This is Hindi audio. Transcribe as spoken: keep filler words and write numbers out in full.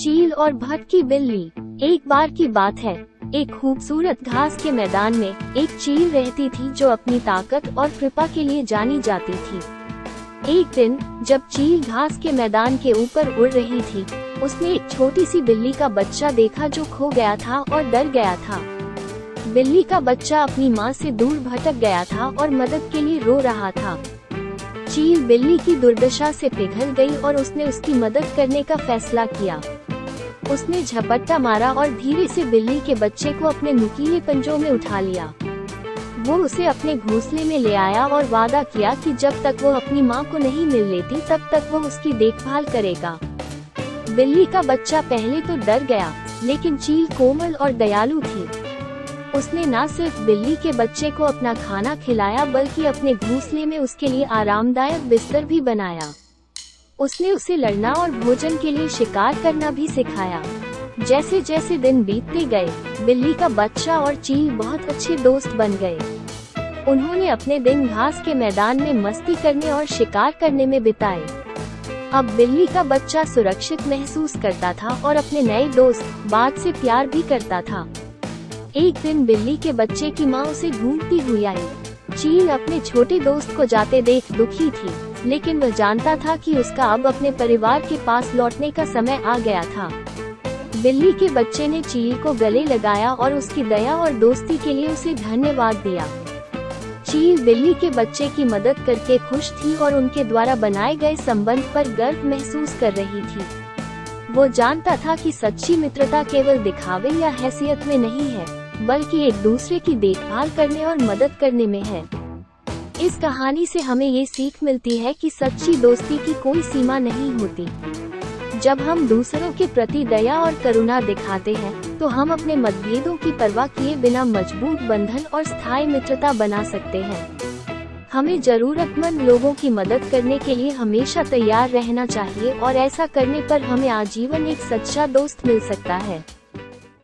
चील और भटकी बिल्ली। एक बार की बात है, एक खूबसूरत घास के मैदान में एक चील रहती थी जो अपनी ताकत और कृपा के लिए जानी जाती थी। एक दिन जब चील घास के मैदान के ऊपर उड़ रही थी, उसने एक छोटी सी बिल्ली का बच्चा देखा जो खो गया था और डर गया था। बिल्ली का बच्चा अपनी माँ से दूर भटक गया था और मदद के लिए रो रहा था। चील बिल्ली की दुर्दशा से पिघल गई और उसने उसकी मदद करने का फैसला किया। उसने झपट्टा मारा और धीरे से बिल्ली के बच्चे को अपने नुकीले पंजों में उठा लिया। वो उसे अपने घोंसले में ले आया और वादा किया कि जब तक वो अपनी माँ को नहीं मिल लेती तब तक वो उसकी देखभाल करेगा। बिल्ली का बच्चा पहले तो डर गया, लेकिन चील कोमल और दयालु थी। उसने न सिर्फ बिल्ली के बच्चे को अपना खाना खिलाया बल्कि अपने घोंसले में उसके लिए आरामदायक बिस्तर भी बनाया। उसने उसे लड़ना और भोजन के लिए शिकार करना भी सिखाया। जैसे जैसे दिन बीतते गए, बिल्ली का बच्चा और चील बहुत अच्छे दोस्त बन गए। उन्होंने अपने दिन घास के मैदान में मस्ती करने और शिकार करने में बिताए। अब बिल्ली का बच्चा सुरक्षित महसूस करता था और अपने नए दोस्त बात से प्यार भी करता था। एक दिन बिल्ली के बच्चे की माँ उसे ढूंढती हुई आई। चील अपने छोटे दोस्त को जाते देख दुखी थी, लेकिन वह जानता था कि उसका अब अपने परिवार के पास लौटने का समय आ गया था। बिल्ली के बच्चे ने चील को गले लगाया और उसकी दया और दोस्ती के लिए उसे धन्यवाद दिया। चील बिल्ली के बच्चे की मदद करके खुश थी और उनके द्वारा बनाए गए संबंध पर गर्व महसूस कर रही थी। वो जानता था कि सच्ची मित्रता केवल दिखावे या हैसियत में नहीं है, बल्कि एक दूसरे की देखभाल करने और मदद करने में है। इस कहानी से हमें ये सीख मिलती है कि सच्ची दोस्ती की कोई सीमा नहीं होती। जब हम दूसरों के प्रति दया और करुणा दिखाते हैं, तो हम अपने मतभेदों की परवाह किए बिना मजबूत बंधन और स्थायी मित्रता बना सकते हैं। हमें जरूरतमंद लोगों की मदद करने के लिए हमेशा तैयार रहना चाहिए और ऐसा करने पर हमें आजीवन एक सच्चा दोस्त मिल सकता है।